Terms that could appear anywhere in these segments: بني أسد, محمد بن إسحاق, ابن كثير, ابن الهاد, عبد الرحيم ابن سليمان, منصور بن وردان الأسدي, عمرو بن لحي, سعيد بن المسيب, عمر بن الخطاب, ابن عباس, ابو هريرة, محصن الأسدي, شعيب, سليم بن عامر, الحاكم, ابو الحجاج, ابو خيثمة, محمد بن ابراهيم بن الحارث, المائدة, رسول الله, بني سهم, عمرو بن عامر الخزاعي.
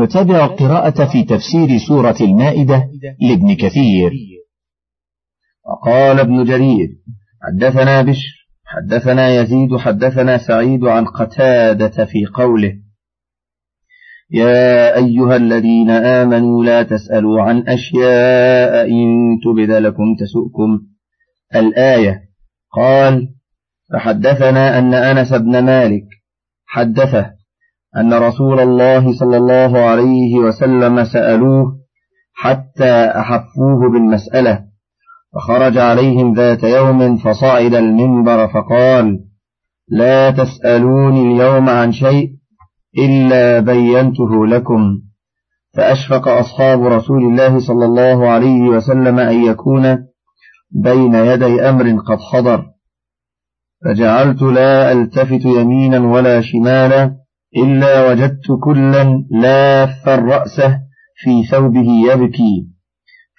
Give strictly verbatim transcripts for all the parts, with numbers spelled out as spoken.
نتابع القراءة في تفسير سورة المائدة لابن كثير. وقال ابن جرير: حدثنا بشر حدثنا يزيد حدثنا سعيد عن قتادة في قوله: يا أيها الذين آمنوا لا تسألوا عن أشياء إن تبد لكم تسؤكم الآية. قال: فحدثنا أن أنس بن مالك حدثه أن رسول الله صلى الله عليه وسلم سألوه حتى أحفوه بالمسألة، فخرج عليهم ذات يوم فصعد المنبر فقال: لا تسألوني اليوم عن شيء إلا بينته لكم. فأشفق أصحاب رسول الله صلى الله عليه وسلم أن يكون بين يدي أمر قد حضر، فجعلت لا ألتفت يمينا ولا شمالا إلا وجدت كلا لافا رأسه في ثوبه يبكي،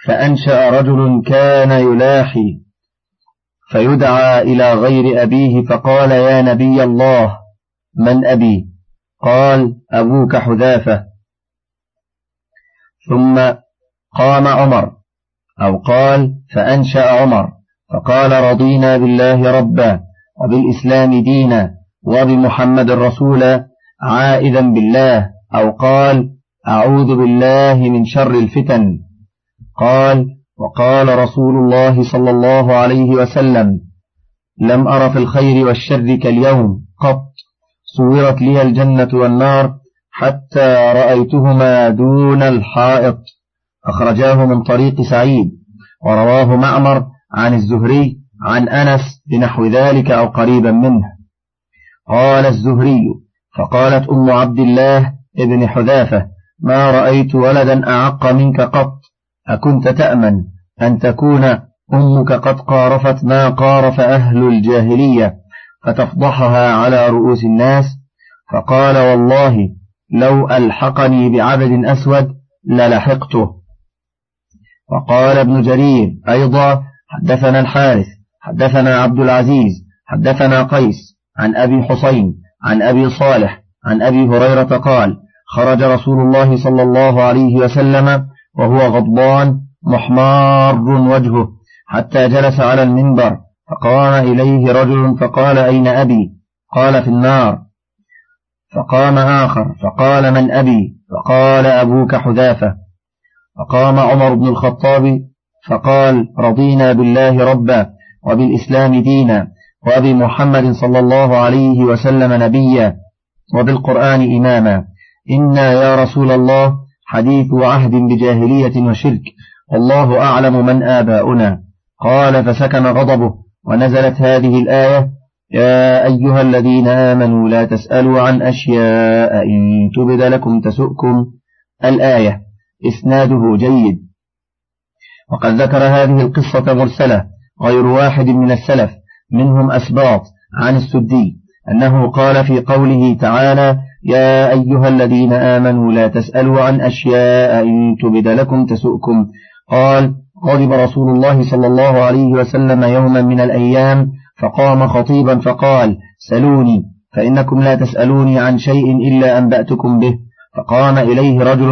فأنشأ رجل كان يلاحي فيدعى إلى غير أبيه فقال: يا نبي الله، من أبي؟ قال: أبوك حذافة. ثم قام عمر، أو قال فأنشأ عمر فقال: رضينا بالله ربا وبالإسلام دينا وبمحمد رسولا، عائذا بالله، أو قال: أعوذ بالله من شر الفتن. قال: وقال رسول الله صلى الله عليه وسلم: لم أر في الخير والشر كاليوم قط، صورت لي الجنة والنار حتى رأيتهما دون الحائط. أخرجاه من طريق سعيد، ورواه معمر عن الزهري عن أنس بنحو ذلك أو قريبا منه. قال الزهري: فقالت أم عبد الله ابن حذافة: ما رأيت ولدا أعق منك قط، أكنت تأمن أن تكون أمك قد قارفت ما قارف أهل الجاهلية فتفضحها على رؤوس الناس؟ فقال: والله لو ألحقني بعبد أسود للحقته. وقال ابن جرير أيضا: حدثنا الحارث حدثنا عبد العزيز حدثنا قيس عن أبي حسين عن أبي صالح عن أبي هريرة قال: خرج رسول الله صلى الله عليه وسلم وهو غضبان محمار وجهه حتى جلس على المنبر، فقام إليه رجل فقال: أين أبي؟ قال: في النار. فقام آخر فقال: من أبي؟ فقال: أبوك حذافة. فقام عمر بن الخطاب فقال: رضينا بالله ربا وبالإسلام دينا وأبي محمد صلى الله عليه وسلم نبيا وبالقرآن إماما، إنا يا رسول الله حديث عهد بجاهلية وشرك، والله أعلم من آباؤنا. قال: فسكن غضبه ونزلت هذه الآية: يا أيها الذين آمنوا لا تسألوا عن أشياء إن تبد لكم تسؤكم الآية. إسناده جيد. وقد ذكر هذه القصة مرسلة غير واحد من السلف، منهم أسباط عن السدي أنه قال في قوله تعالى: يا أيها الذين آمنوا لا تسألوا عن أشياء إن تبد لكم تسؤكم، قال: غضب رسول الله صلى الله عليه وسلم يوما من الأيام فقام خطيبا فقال: سلوني فإنكم لا تسألوني عن شيء إلا أنبأتكم به. فقام إليه رجل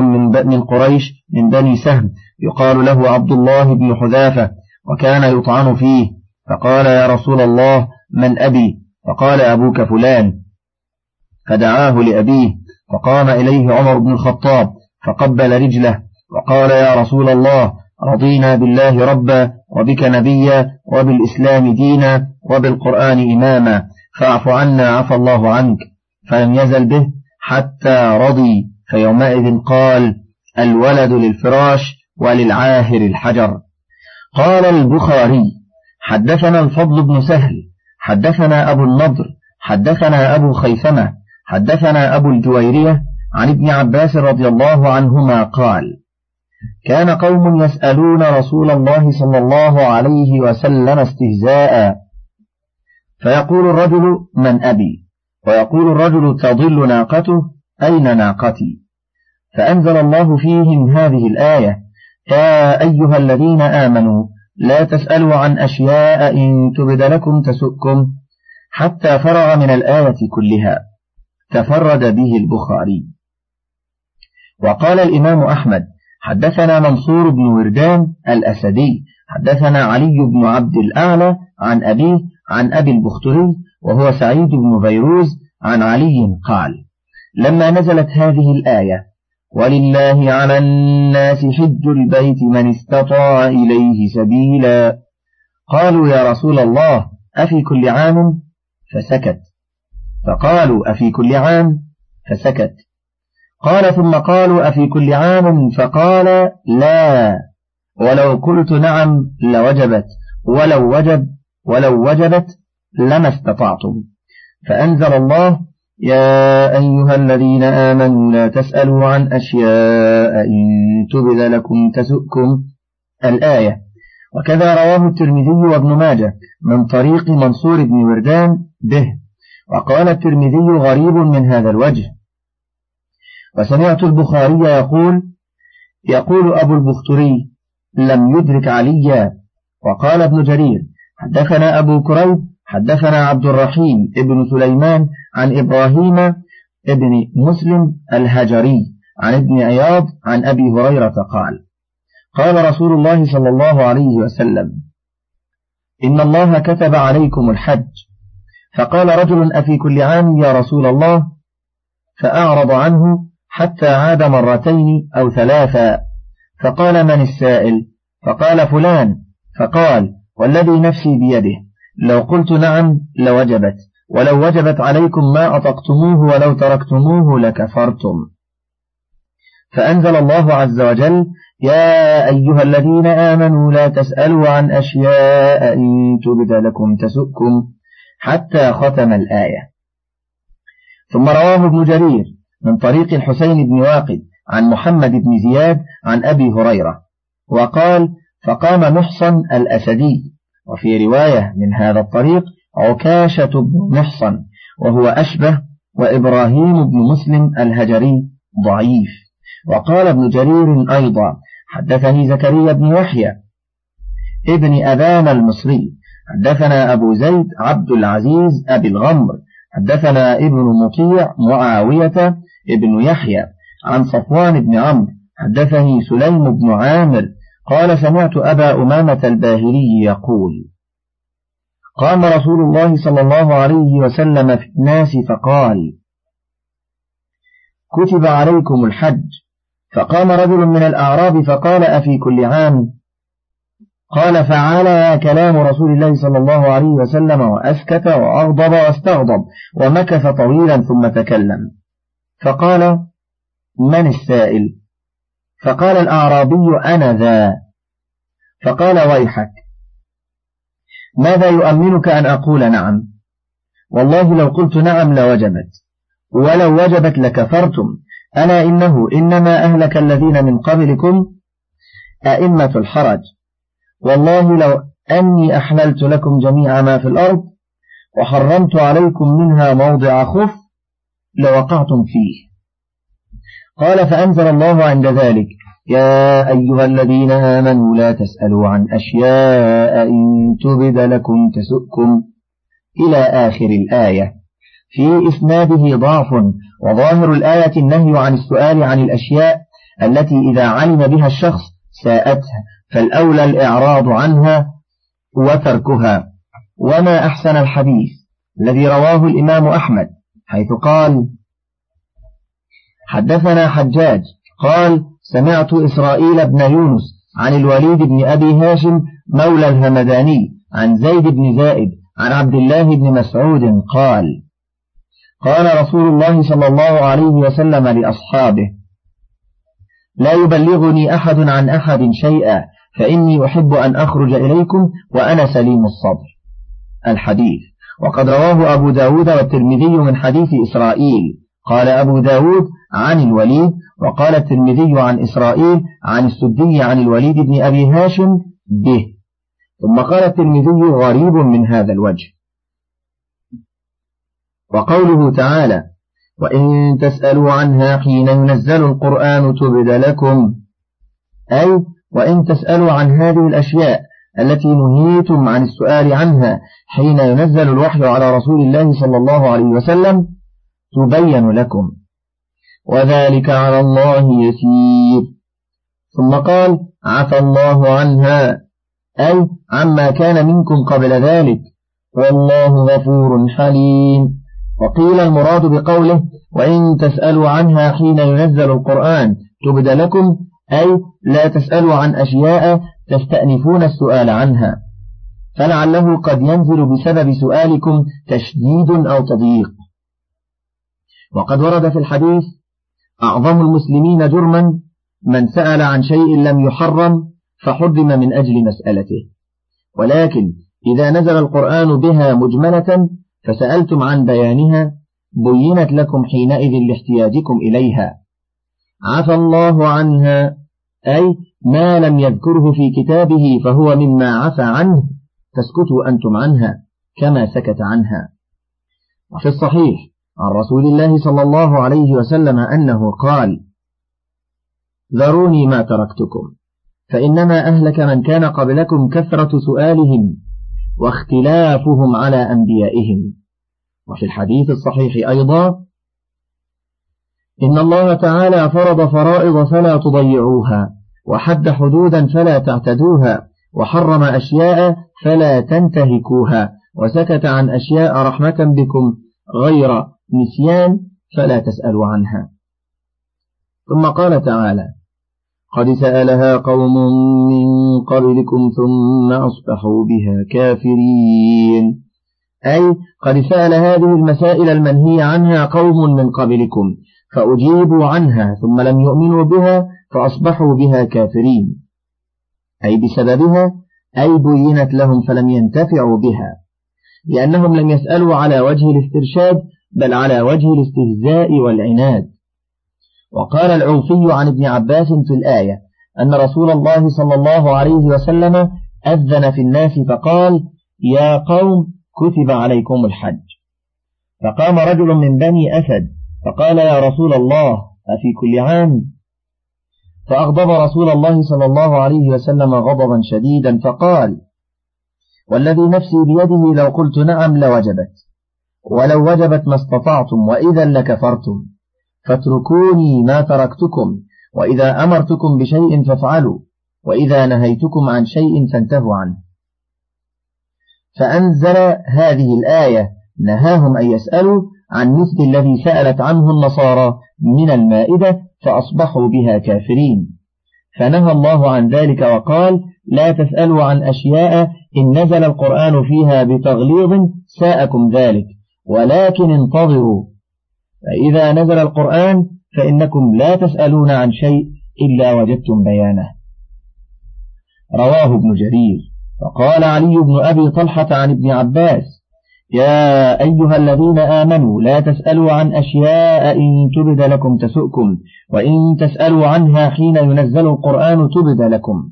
من قريش من بني سهم يقال له عبد الله بن حذافه، وكان يطعن فيه، فقال: يا رسول الله، من أبي؟ فقال: أبوك فلان. فدعاه لأبيه، فقام إليه عمر بن الخطاب فقبل رجله وقال: يا رسول الله، رضينا بالله ربا وبك نبيا وبالإسلام دينا وبالقرآن إماما، فاعف عنا عفى الله عنك. فلم يزل به حتى رضي، فيومئذ قال: الولد للفراش وللعاهر الحجر. قال البخاري: حدثنا الفضل بن سهل حدثنا أبو النضر حدثنا أبو خيثمة حدثنا أبو الجويرية عن ابن عباس رضي الله عنهما قال: كان قوم يسألون رسول الله صلى الله عليه وسلم استهزاء، فيقول الرجل: من أبي؟ ويقول الرجل: تضل ناقته، أين ناقتي؟ فأنزل الله فيهم هذه الآية: يا أيها الذين آمنوا لا تسألوا عن أشياء إن تبد لكم تسؤكم، حتى فرغ من الآية كلها. تفرد به البخاري. وقال الإمام أحمد: حدثنا منصور بن وردان الأسدي حدثنا علي بن عبد الأعلى عن أبيه عن أبي البختري وهو سعيد بن فيروز عن علي قال: لما نزلت هذه الآية: ولله على الناس حج البيت من استطاع إليه سبيلا، قالوا: يا رسول الله، أفي كل عام؟ فسكت. فقالوا: أفي كل عام؟ فسكت. قال: ثم قالوا: أفي كل عام؟ فقال: لا، ولو قلت نعم لوجبت، ولو وجب ولو وجبت لما استطعتم. فأنزل الله: يا أيها الذين آمنوا لا تسألوا عن أشياء إن تبد لكم تسؤكم الآية. وكذا رواه الترمذي وابن ماجه من طريق منصور بن وردان به. وقال الترمذي: غريب من هذا الوجه. وسمعت البخاري يقول يقول أبو البختري: لم يدرك عليا. وقال ابن جرير: حدثنا أبو كريب حدثنا عبد الرحيم ابن سليمان عن إبراهيم ابن مسلم الهجري عن ابن عياض عن أبي هريرة قال: قال رسول الله صلى الله عليه وسلم: إن الله كتب عليكم الحج. فقال رجل: أفي كل عام يا رسول الله؟ فأعرض عنه حتى عاد مرتين أو ثلاثا، فقال: من السائل؟ فقال: فلان. فقال: والذي نفسي بيده، لو قلت نعم لوجبت، ولو وجبت عليكم ما أطقتموه، ولو تركتموه لكفرتم. فأنزل الله عز وجل: يا أيها الذين آمنوا لا تسألوا عن أشياء إن تبد لكم تسؤكم، حتى ختم الآية. ثم رواه ابن جرير من طريق الحسين بن واقد عن محمد بن زياد عن أبي هريرة وقال: فقام محصن الأسدي. وفي رواية من هذا الطريق: عكاشة بن محصن، وهو أشبه، وإبراهيم بن مسلم الهجري ضعيف. وقال ابن جرير أيضا: حدثني زكريا بن يحيى ابن أبان المصري حدثنا أبو زيد عبد العزيز أبي الغمر حدثنا ابن مطيع معاوية ابن يحيى عن صفوان بن عمرو حدثني سليم بن عامر قال: سمعت أبا أمامة الباهلي يقول: قام رسول الله صلى الله عليه وسلم في الناس فقال: كتب عليكم الحج. فقام رجل من الأعراب فقال: أفي كل عام؟ قال: فعلى كلام رسول الله صلى الله عليه وسلم، وأسكت وأغضب واستغضب ومكث طويلا ثم تكلم. فقال: من السائل؟ فقال الأعرابي: أنا ذا. فقال: ويحك، ماذا يؤمنك أن أقول نعم؟ والله لو قلت نعم لوجبت، ولو وجبت لكفرتم، ألا إنه إنما أهلك الذين من قبلكم أئمة الحرج. والله لو أني أحللت لكم جميع ما في الأرض وحرمت عليكم منها موضع خف لوقعتم فيه. قال: فأنزل الله عند ذلك: يا أيها الذين آمنوا لا تسألوا عن أشياء إن تبد لكم تسؤكم إلى آخر الآية. في إسناده ضعف، وظاهر الآية النهي عن السؤال عن الأشياء التي إذا علم بها الشخص ساءتها، فالأولى الإعراض عنها وتركها. وما أحسن الحديث الذي رواه الإمام أحمد، حيث قال: حدثنا حجاج قال: سمعت إسرائيل بن يونس عن الوليد بن أبي هاشم مولى الهمداني عن زيد بن زائد عن عبد الله بن مسعود قال: قال رسول الله صلى الله عليه وسلم لأصحابه: لا يبلغني أحد عن أحد شيئا، فإني أحب أن أخرج إليكم وأنا سليم الصدر. الحديث. وقد رواه أبو داود والترمذي من حديث إسرائيل. قال أبو داود: عن الوليد. وقال الترمذي: عن إسرائيل عن السدي عن الوليد بن أبي هاشم به. ثم قال الترمذي: غريب من هذا الوجه. وقوله تعالى: وإن تسألوا عنها حين ينزل القرآن تبد لكم، أي وإن تسألوا عن هذه الأشياء التي نهيتم عن السؤال عنها حين ينزل الوحي على رسول الله صلى الله عليه وسلم تبين لكم. وذلك على الله يسير. ثم قال: عفى الله عنها، أي عما كان منكم قبل ذلك، والله غفور حليم. وقيل المراد بقوله: وإن تسألوا عنها حين ينزل القرآن تبد لكم، أي لا تسألوا عن أشياء تستأنفون السؤال عنها، فلعله قد ينزل بسبب سؤالكم تشديد أو تضييق. وقد ورد في الحديث: أعظم المسلمين جرما من سأل عن شيء لم يحرم فحرم من أجل مسألته. ولكن إذا نزل القرآن بها مجملة فسألتم عن بيانها بينت لكم حينئذ لاحتياجكم إليها. عفى الله عنها، أي ما لم يذكره في كتابه فهو مما عفى عنه، فاسكتوا أنتم عنها كما سكت عنها. وفي الصحيح عن رسول الله صلى الله عليه وسلم أنه قال: ذروني ما تركتكم، فإنما أهلك من كان قبلكم كثرة سؤالهم واختلافهم على أنبيائهم. وفي الحديث الصحيح أيضا: إن الله تعالى فرض فرائض فلا تضيعوها، وحد حدودا فلا تعتدوها، وحرم أشياء فلا تنتهكوها، وسكت عن أشياء رحمة بكم غير نسيان فلا تسألوا عنها. ثم قال تعالى: قد سألها قوم من قبلكم ثم أصبحوا بها كافرين، أي قد سأل هذه المسائل المنهي عنها قوم من قبلكم فأجيبوا عنها ثم لم يؤمنوا بها فأصبحوا بها كافرين، أي بسببها، أي بينت لهم فلم ينتفعوا بها، لأنهم لم يسألوا على وجه الاسترشاد بل على وجه الاستهزاء والعناد. وقال العوفي عن ابن عباس في الآية أن رسول الله صلى الله عليه وسلم أذن في الناس فقال: يا قوم كتب عليكم الحج. فقام رجل من بني أسد فقال: يا رسول الله، أفي كل عام؟ فأغضب رسول الله صلى الله عليه وسلم غضبا شديدا فقال: والذي نفسي بيده لو قلت نعم لوجبت، ولو وجبت ما استطعتم، وإذا لكفرتم، فاتركوني ما تركتكم، وإذا أمرتكم بشيء فافعلوا، وإذا نهيتكم عن شيء فانتهوا عنه. فأنزل هذه الآية نهاهم أن يسألوا عن مثل الذي سألت عنه النصارى من المائدة فأصبحوا بها كافرين، فنهى الله عن ذلك وقال: لا تسألوا عن أشياء إن نزل القرآن فيها بتغليظ ساءكم ذلك، ولكن انتظروا، فإذا نزل القرآن فإنكم لا تسألون عن شيء إلا وجدتم بيانه. رواه ابن جرير. وقال علي بن أبي طلحة عن ابن عباس: يا أيها الذين آمنوا لا تسألوا عن أشياء إن تبد لكم تسؤكم، وإن تسألوا عنها حين ينزل القرآن تبد لكم.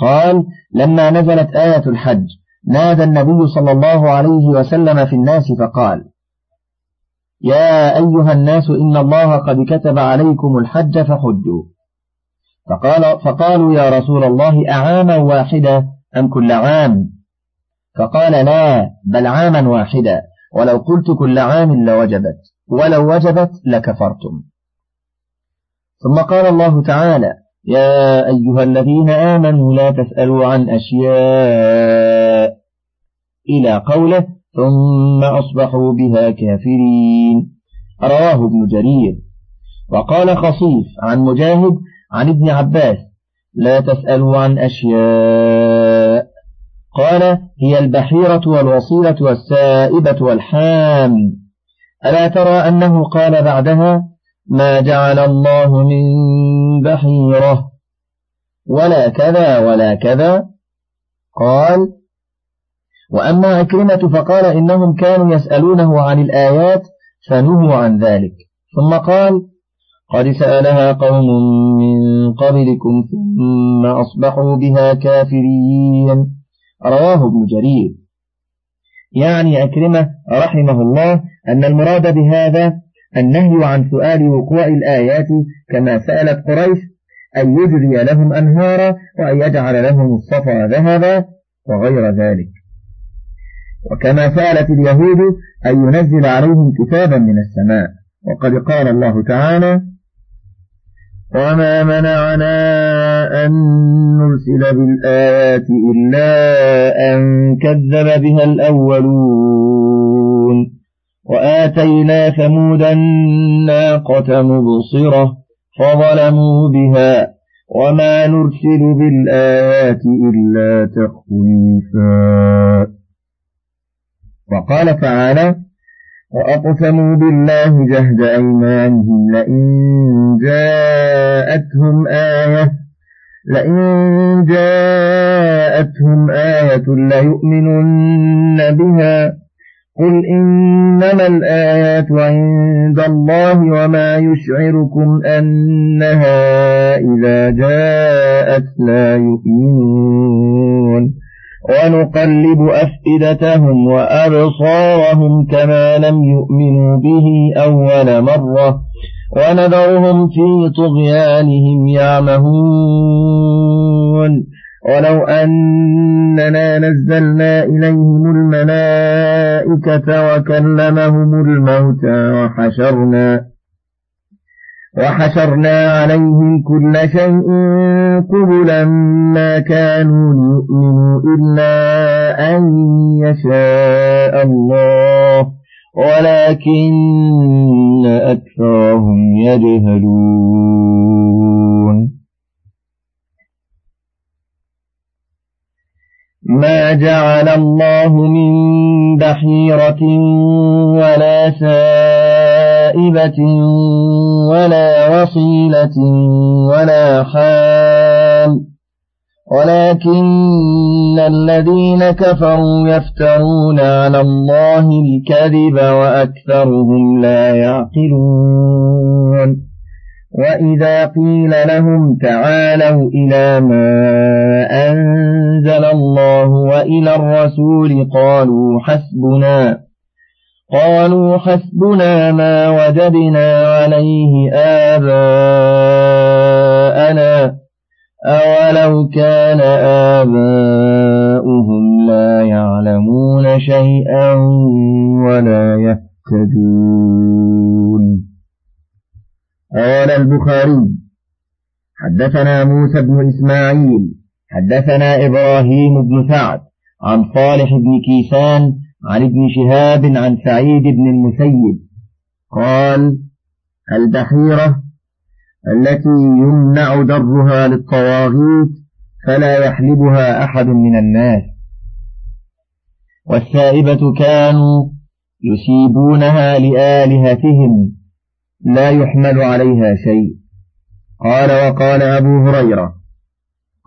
قال: لما نزلت آية الحج نادى النبي صلى الله عليه وسلم في الناس فقال: يا أيها الناس إن الله قد كتب عليكم الحج فحجوا. فقال فقالوا: يا رسول الله، أعاما واحدة أم كل عام؟ فقال: لا، بل عاما واحدة، ولو قلت كل عام لوجبت، ولو وجبت لكفرتم. ثم قال الله تعالى: يا أيها الذين آمنوا لا تسألوا عن أشياء، إلى قوله: ثم أصبحوا بها كافرين. رواه ابن جرير. وقال خصيف عن مجاهد عن ابن عباس: لا تسألوا عن أشياء، قال: هي البحيرة والوصيلة والسائبة والحام. ألا ترى أنه قال بعدها: ما جعل الله من بحيرة ولا كذا ولا كذا؟ قال: وأما أكرمه فقال: إنهم كانوا يسألونه عن الآيات فنهوا عن ذلك. ثم قال: قد سألها قوم من قبلكم ثم أصبحوا بها كافرين. رواه ابن جرير. يعني أكرمه رحمه الله أن المراد بهذا النهي عن سؤال وقوع الآيات كما سألت قريش، أن يجري لهم أنهارا، وأن يجعل لهم الصفا ذهبا، وغير ذلك. وكما فعلت اليهود أن ينزل عليهم كتابا من السماء، وقد قال الله تعالى: وما منعنا أن نرسل بالآيات إلا أن كذب بها الأولون وآتينا ثمود الناقة مبصرة فظلموا بها وما نرسل بالآيات إلا تخويفا. وقال تعالى: وأقسموا بالله جهد أيمانهم لئن جاءتهم آية لئن جاءتهم آية ليؤمنن بها قل إنما الآيات عند الله وما يشعركم أنها إذا جاءت لا يؤمنون ونقلب أفئدتهم وأبصارهم كما لم يؤمنوا به أول مرة ونذرهم في طغيانهم يعمهون. ولو أننا نزلنا إليهم الملائكة وكلمهم الموتى وحشرنا وحشرنا عليهم كل شيء قبلا ما كانوا ليؤمنوا إلا أن يشاء الله ولكن أكثرهم يجهلون. ما جعل الله من بحيرة ولا سائبة ولا وصيلة ولا حام ولكن الذين كفروا يفترون على الله الكذب وأكثرهم لا يعقلون. وإذا قيل لهم تعالوا إلى ما أنزل الله وإلى الرسول قالوا حسبنا قالوا حسبنا ما وجدنا عليه آباءنا أولو كان آباؤهم لا يعلمون شيئا ولا يهتدون. قال البخاري: حدثنا موسى بن إسماعيل حدثنا إبراهيم بن سعد عن صالح بن كيسان عن ابن شهاب عن سعيد بن المسيب قال: البحيرة التي يمنع درها للطواغيت فلا يحلبها أحد من الناس، والسائبة كانوا يسيبونها لآلهتهم لا يحمل عليها شيء. قال: وقال أبو هريرة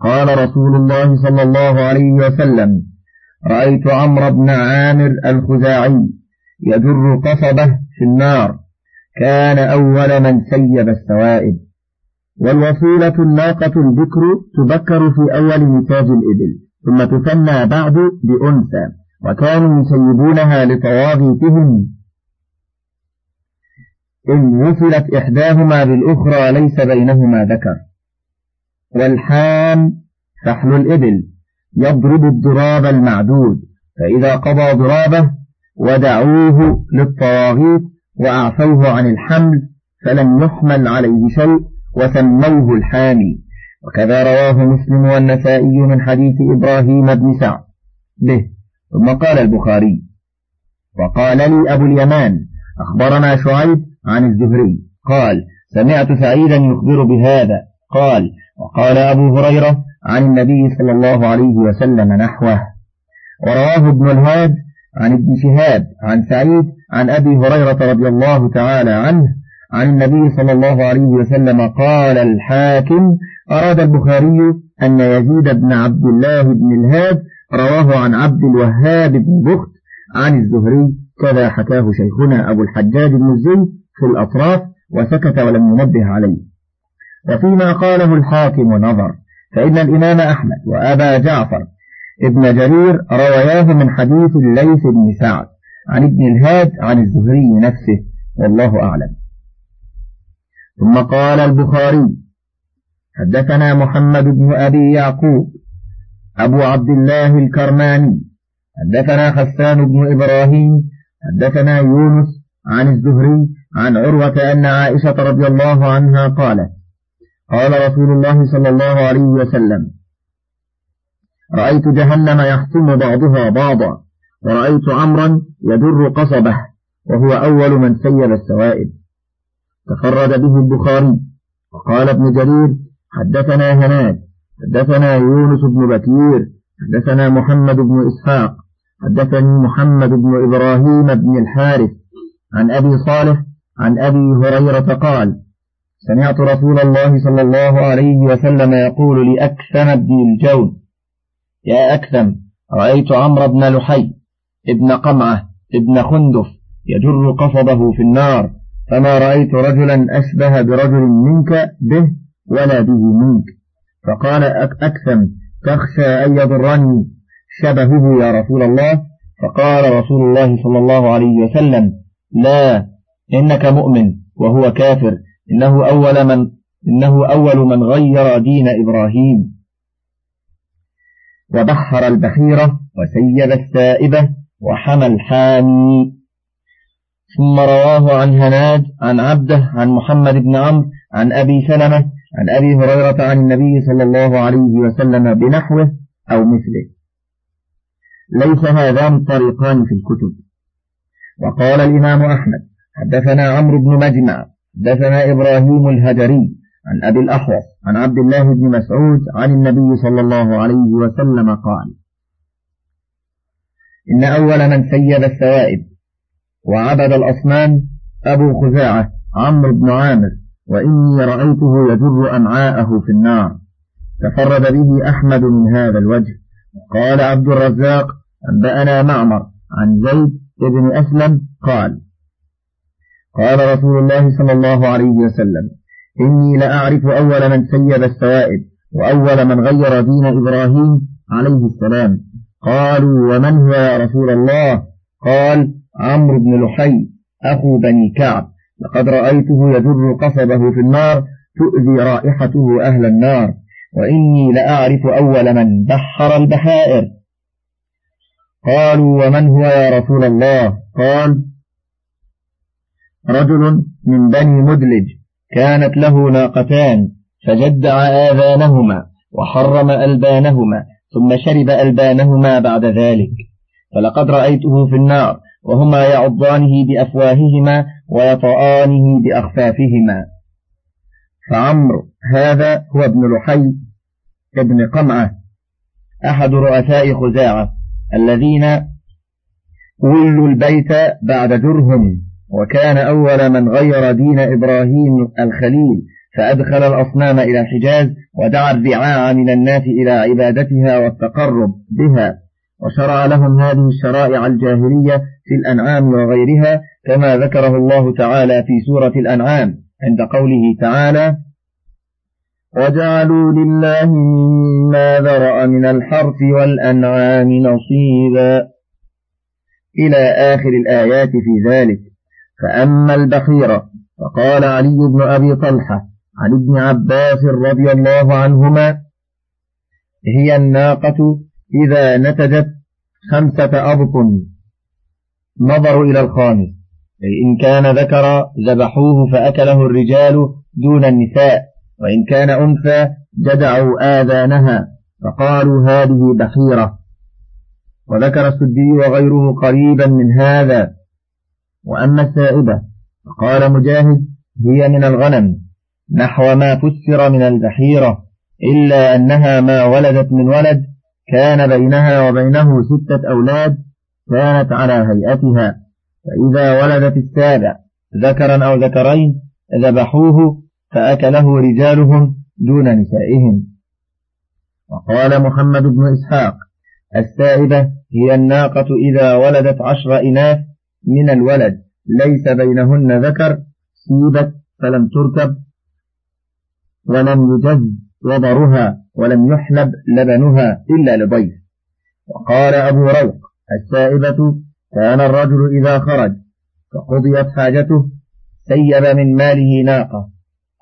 قال رسول الله صلى الله عليه وسلم: رأيت عمرو بن عامر الخزاعي يجر قصبه في النار، كان أول من سيب السوائب. والوصيلة الناقة البكر تبكر في أول نتاج الإبل ثم تسمى بعد بأنثى، وكانوا يسيبونها لطواغيتهم إن وصلت إحداهما بالأخرى ليس بينهما ذكر. والحام فحل الإبل يضرب الضراب المعدود، فإذا قضى ضرابه ودعوه للطواغيت وأعفوه عن الحمل فلم يحمل عليه شيء وسموه الحامي. وكذا رواه مسلم والنسائي من حديث إبراهيم بن سعد به. ثم قال البخاري: وقال لي أبو اليمان أخبرنا شعيب عن الزهري قال: سمعت سعيدا يخبر بهذا قال: وقال أبو هريرة عن النبي صلى الله عليه وسلم نحوه. ورواه ابن الهاد عن ابن شهاب عن سعيد عن أبي هريرة رضي الله تعالى عنه عن النبي صلى الله عليه وسلم قال: الحاكم أراد البخاري أن يزيد بن عبد الله بن الهاد رواه عن عبد الوهاب بن بخت عن الزهري، كذا حكاه شيخنا أبو الحجاج المزي في الأطراف وسكت ولم ينبه عليه. وفيما قاله الحاكم نظر، فإن الإمام أحمد وأبا جعفر ابن جرير روياه من حديث الليث بن سعد عن ابن الهاد عن الزهري نفسه، والله أعلم. ثم قال البخاري: حدثنا محمد بن أبي يعقوب أبو عبد الله الكرماني حدثنا حسان بن إبراهيم حدثنا يونس عن الزهري عن عروة أن عائشة رضي الله عنها قالت: قال رسول الله صلى الله عليه وسلم: رأيت جهنم يحطم بعضها بعضا، ورأيت عمرا يدر قصبه، وهو أول من سيل السوائب. تفرد به البخاري. وقال ابن جرير: حدثنا هناد، حدثنا يونس بن بكير، حدثنا محمد بن اسحاق، حدثني محمد بن ابراهيم بن الحارث عن ابي صالح عن ابي هريرة قال: سمعت رسول الله صلى الله عليه وسلم يقول لأكثم بن الجود: يا أكثم، رأيت عمرو بن لحي ابن قمعة ابن خندف يجر قصبه في النار، فما رأيت رجلا أشبه برجل منك به ولا به منك. فقال أكثم: تخشى أن يضرني شبهه يا رسول الله؟ فقال رسول الله صلى الله عليه وسلم: لا، إنك مؤمن وهو كافر، إنه أول من, إنه أول من غير دين إبراهيم. وبحر البحيرة وسيب السائبة وحمى الحامي. ثم رواه عن هناد عن عبده عن محمد بن عمرو عن أبي سلمة عن أبي هريرة عن النبي صلى الله عليه وسلم بنحوه أو مثله. ليس هذان طريقان في الكتب. وقال الإمام أحمد: حدثنا عمرو بن مجمع، حدثنا إبراهيم الهجري عن أبي الأحوص عن عبد الله بن مسعود عن النبي صلى الله عليه وسلم قال: إن أول من سيب السوائب وعبد الأصنام أبو خزاعة عمرو بن عامر، وإني رأيته يجر أمعاءه في النار. تفرد به أحمد من هذا الوجه. قال عبد الرزاق: أنبأنا معمر عن زيد بن أسلم قال: قال رسول الله صلى الله عليه وسلم: إني لأعرف أول من سيب السوائب وأول من غير دين إبراهيم عليه السلام. قالوا: ومن هو يا رسول الله؟ قال: عمرو بن لحي أخو بني كعب، لقد رأيته يجر قصبه في النار تؤذي رائحته أهل النار، وإني لأعرف أول من بحر البحائر. قالوا: ومن هو يا رسول الله؟ قال: رجل من بني مدلج كانت له ناقتان، فجدع آذانهما وحرم ألبانهما، ثم شرب ألبانهما بعد ذلك، فلقد رأيته في النار وهما يعضانه بأفواههما ويطآنه بأخفافهما. فعمرو هذا هو ابن لحي ابن قمعة، أحد رؤساء خزاعة الذين ولوا البيت بعد جرهم، وكان أول من غير دين إبراهيم الخليل، فأدخل الأصنام إلى الحجاز ودعا الرعاع من الناس إلى عبادتها والتقرب بها، وشرع لهم هذه الشرائع الجاهلية في الأنعام وغيرها، كما ذكره الله تعالى في سورة الأنعام عند قوله تعالى: وجعلوا لله مما ذرأ من الحرث والأنعام نصيبا إلى آخر الآيات في ذلك. فأما البحيرة فقال علي بن أبي طلحة عن ابن عباس رضي الله عنهما: هي الناقة إذا نتجت خمسة أبطن. نظر إلى الخامس، أي إن كان ذكر ذبحوه فأكله الرجال دون النساء، وإن كان أنثى جدعوا آذانها فقالوا هذه بحيرة. وذكر السدي وغيره قريبا من هذا. وأما السائبة فقال مجاهد: هي من الغنم، نحو ما فسر من البحيرة، إلا أنها ما ولدت من ولد كان بينها وبينه ستة أولاد، كانت على هيئتها، فإذا ولدت السابع ذكرا أو ذكرين ذبحوه فأكله رجالهم دون نسائهم. وقال محمد بن إسحاق: السائبة هي الناقة إذا ولدت عشر إناث من الولد ليس بينهن ذكر، سيبت فلم تركب ولم يجز وضرها ولم يحلب لبنها إلا لضيف. وقال أبو روق: السائبة كان الرجل إذا خرج فقضيت حاجته سيب من ماله ناقة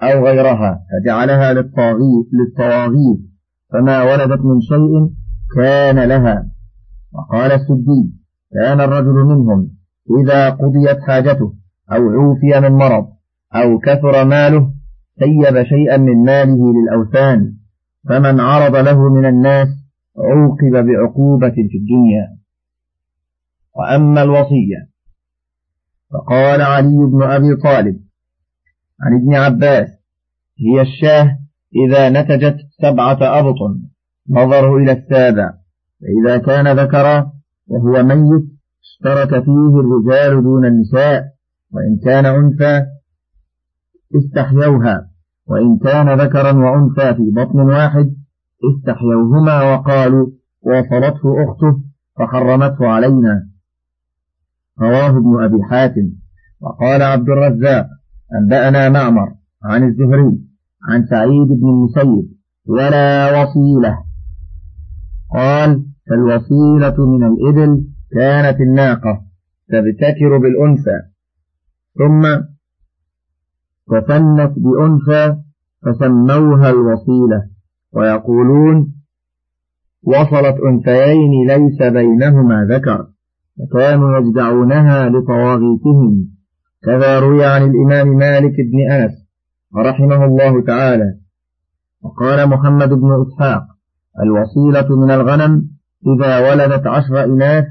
أو غيرها فجعلها للطواغيت، فما ولدت من شيء كان لها. وقال السدي: كان الرجل منهم إذا قضيت حاجته أو عوفي من مرض أو كثر ماله سيب شيئا من ماله للأوثان، فمن عرض له من الناس عوقب بعقوبة في الدنيا. وأما الوصية فقال علي بن أبي طالب عن ابن عباس: هي الشاه إذا نتجت سبعة أبطن نظره إلى السابع، فإذا كان ذكرا وهو ميت اشترك فيه الرجال دون النساء، وإن كان أنثى استحيوها، وإن كان ذكرا وأنثى في بطن واحد استحيوهما، وقالوا وصلته أخته فحرمته علينا. رواه ابن أبي حاتم. وقال عبد الرزاق: أنبأنا معمر عن الزهري عن سعيد بن المسيب ولا وصيلة. قال: فالوصيلة من الإبل كانت الناقة تبتكر بالأنثى، ثم تثنت بأنثى فسموها الوصيلة، ويقولون وصلت أنثيين ليس بينهما ذكر، فكانوا يجدعونها لطواغيتهم. كذا روي عن الإمام مالك بن أنس رحمه الله تعالى. وقال محمد بن اسحاق: الوصيلة من الغنم إذا ولدت عشر إناث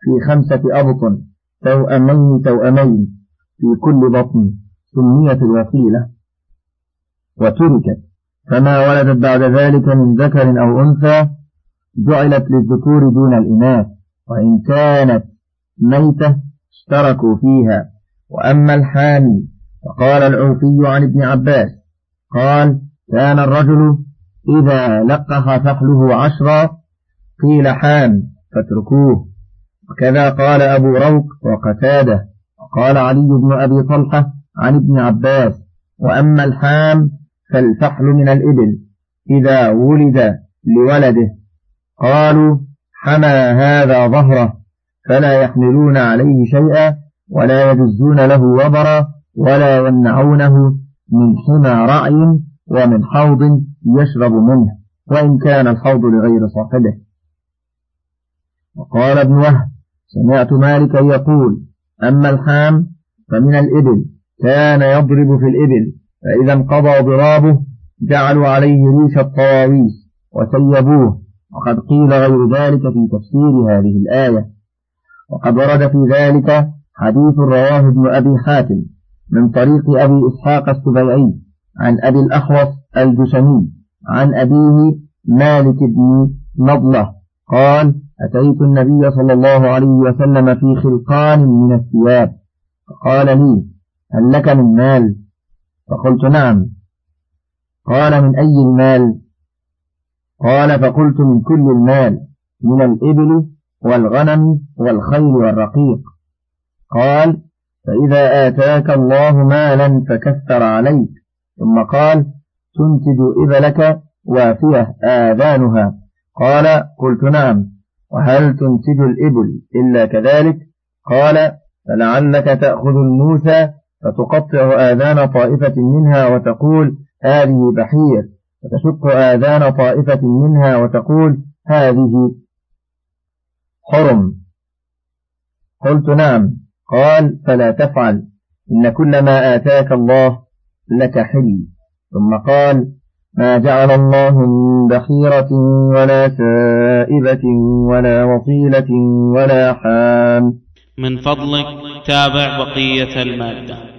في خمسة أبطن توأمين توأمين في كل بطن سميت الوصيلة وتركت، فما ولدت بعد ذلك من ذكر أو أنثى جعلت للذكور دون الإناث، وإن كانت ميتة اشتركوا فيها. وأما الحامي فقال العوفي عن ابن عباس قال: كان الرجل إذا لقح فحله عشرة قيل حام فاتركوه. وكذا قال أبو روق وقتاده. وقال علي بن أبي طلحة عن ابن عباس: وأما الحام فالفحل من الإبل إذا ولد لولده، قالوا حمى هذا ظهره فلا يحملون عليه شيئا ولا يجزون له وبرا ولا يمنعونه من حمى رعي ومن حوض يشرب منه، وإن كان الحوض لغير صاحبه. وقال ابن وهب: سمعت مالك يقول: أما الحام فمن الإبل كان يضرب في الإبل، فإذا انقضى ضرابه جعلوا عليه ريش الطواويس وسيبوه. وقد قيل غير ذلك في تفسير هذه الآية. وقد ورد في ذلك حديث رواه ابن أبي حاتم من طريق أبي إسحاق السبيعي عن أبي الأحوص الجشمي عن أبيه مالك بن نضلة قال: أتيت النبي صلى الله عليه وسلم في خلقان من الثياب، فقال لي: هل لك من مال؟ فقلت: نعم. قال: من أي المال؟ قال: فقلت: من كل المال، من الإبل والغنم والخيل والرقيق. قال: فإذا آتاك الله مالا فكثر عليك. ثم قال: تنتج إبلك وافية آذانها؟ قال: قلت: نعم. وهل تنتج الإبل إلا كذلك؟ قال: فلعلك تأخذ الموسى فتقطع آذان طائفة منها وتقول: هذه بحير، فتشق آذان طائفة منها وتقول: هذه حرم. قلت: نعم. قال: فلا تفعل، إن كل ما آتاك الله لك حل. ثم قال: ما جعل الله من بحيرة ولا سائبة ولا وصيلة ولا حام. من فضلك تابع بقية المادة.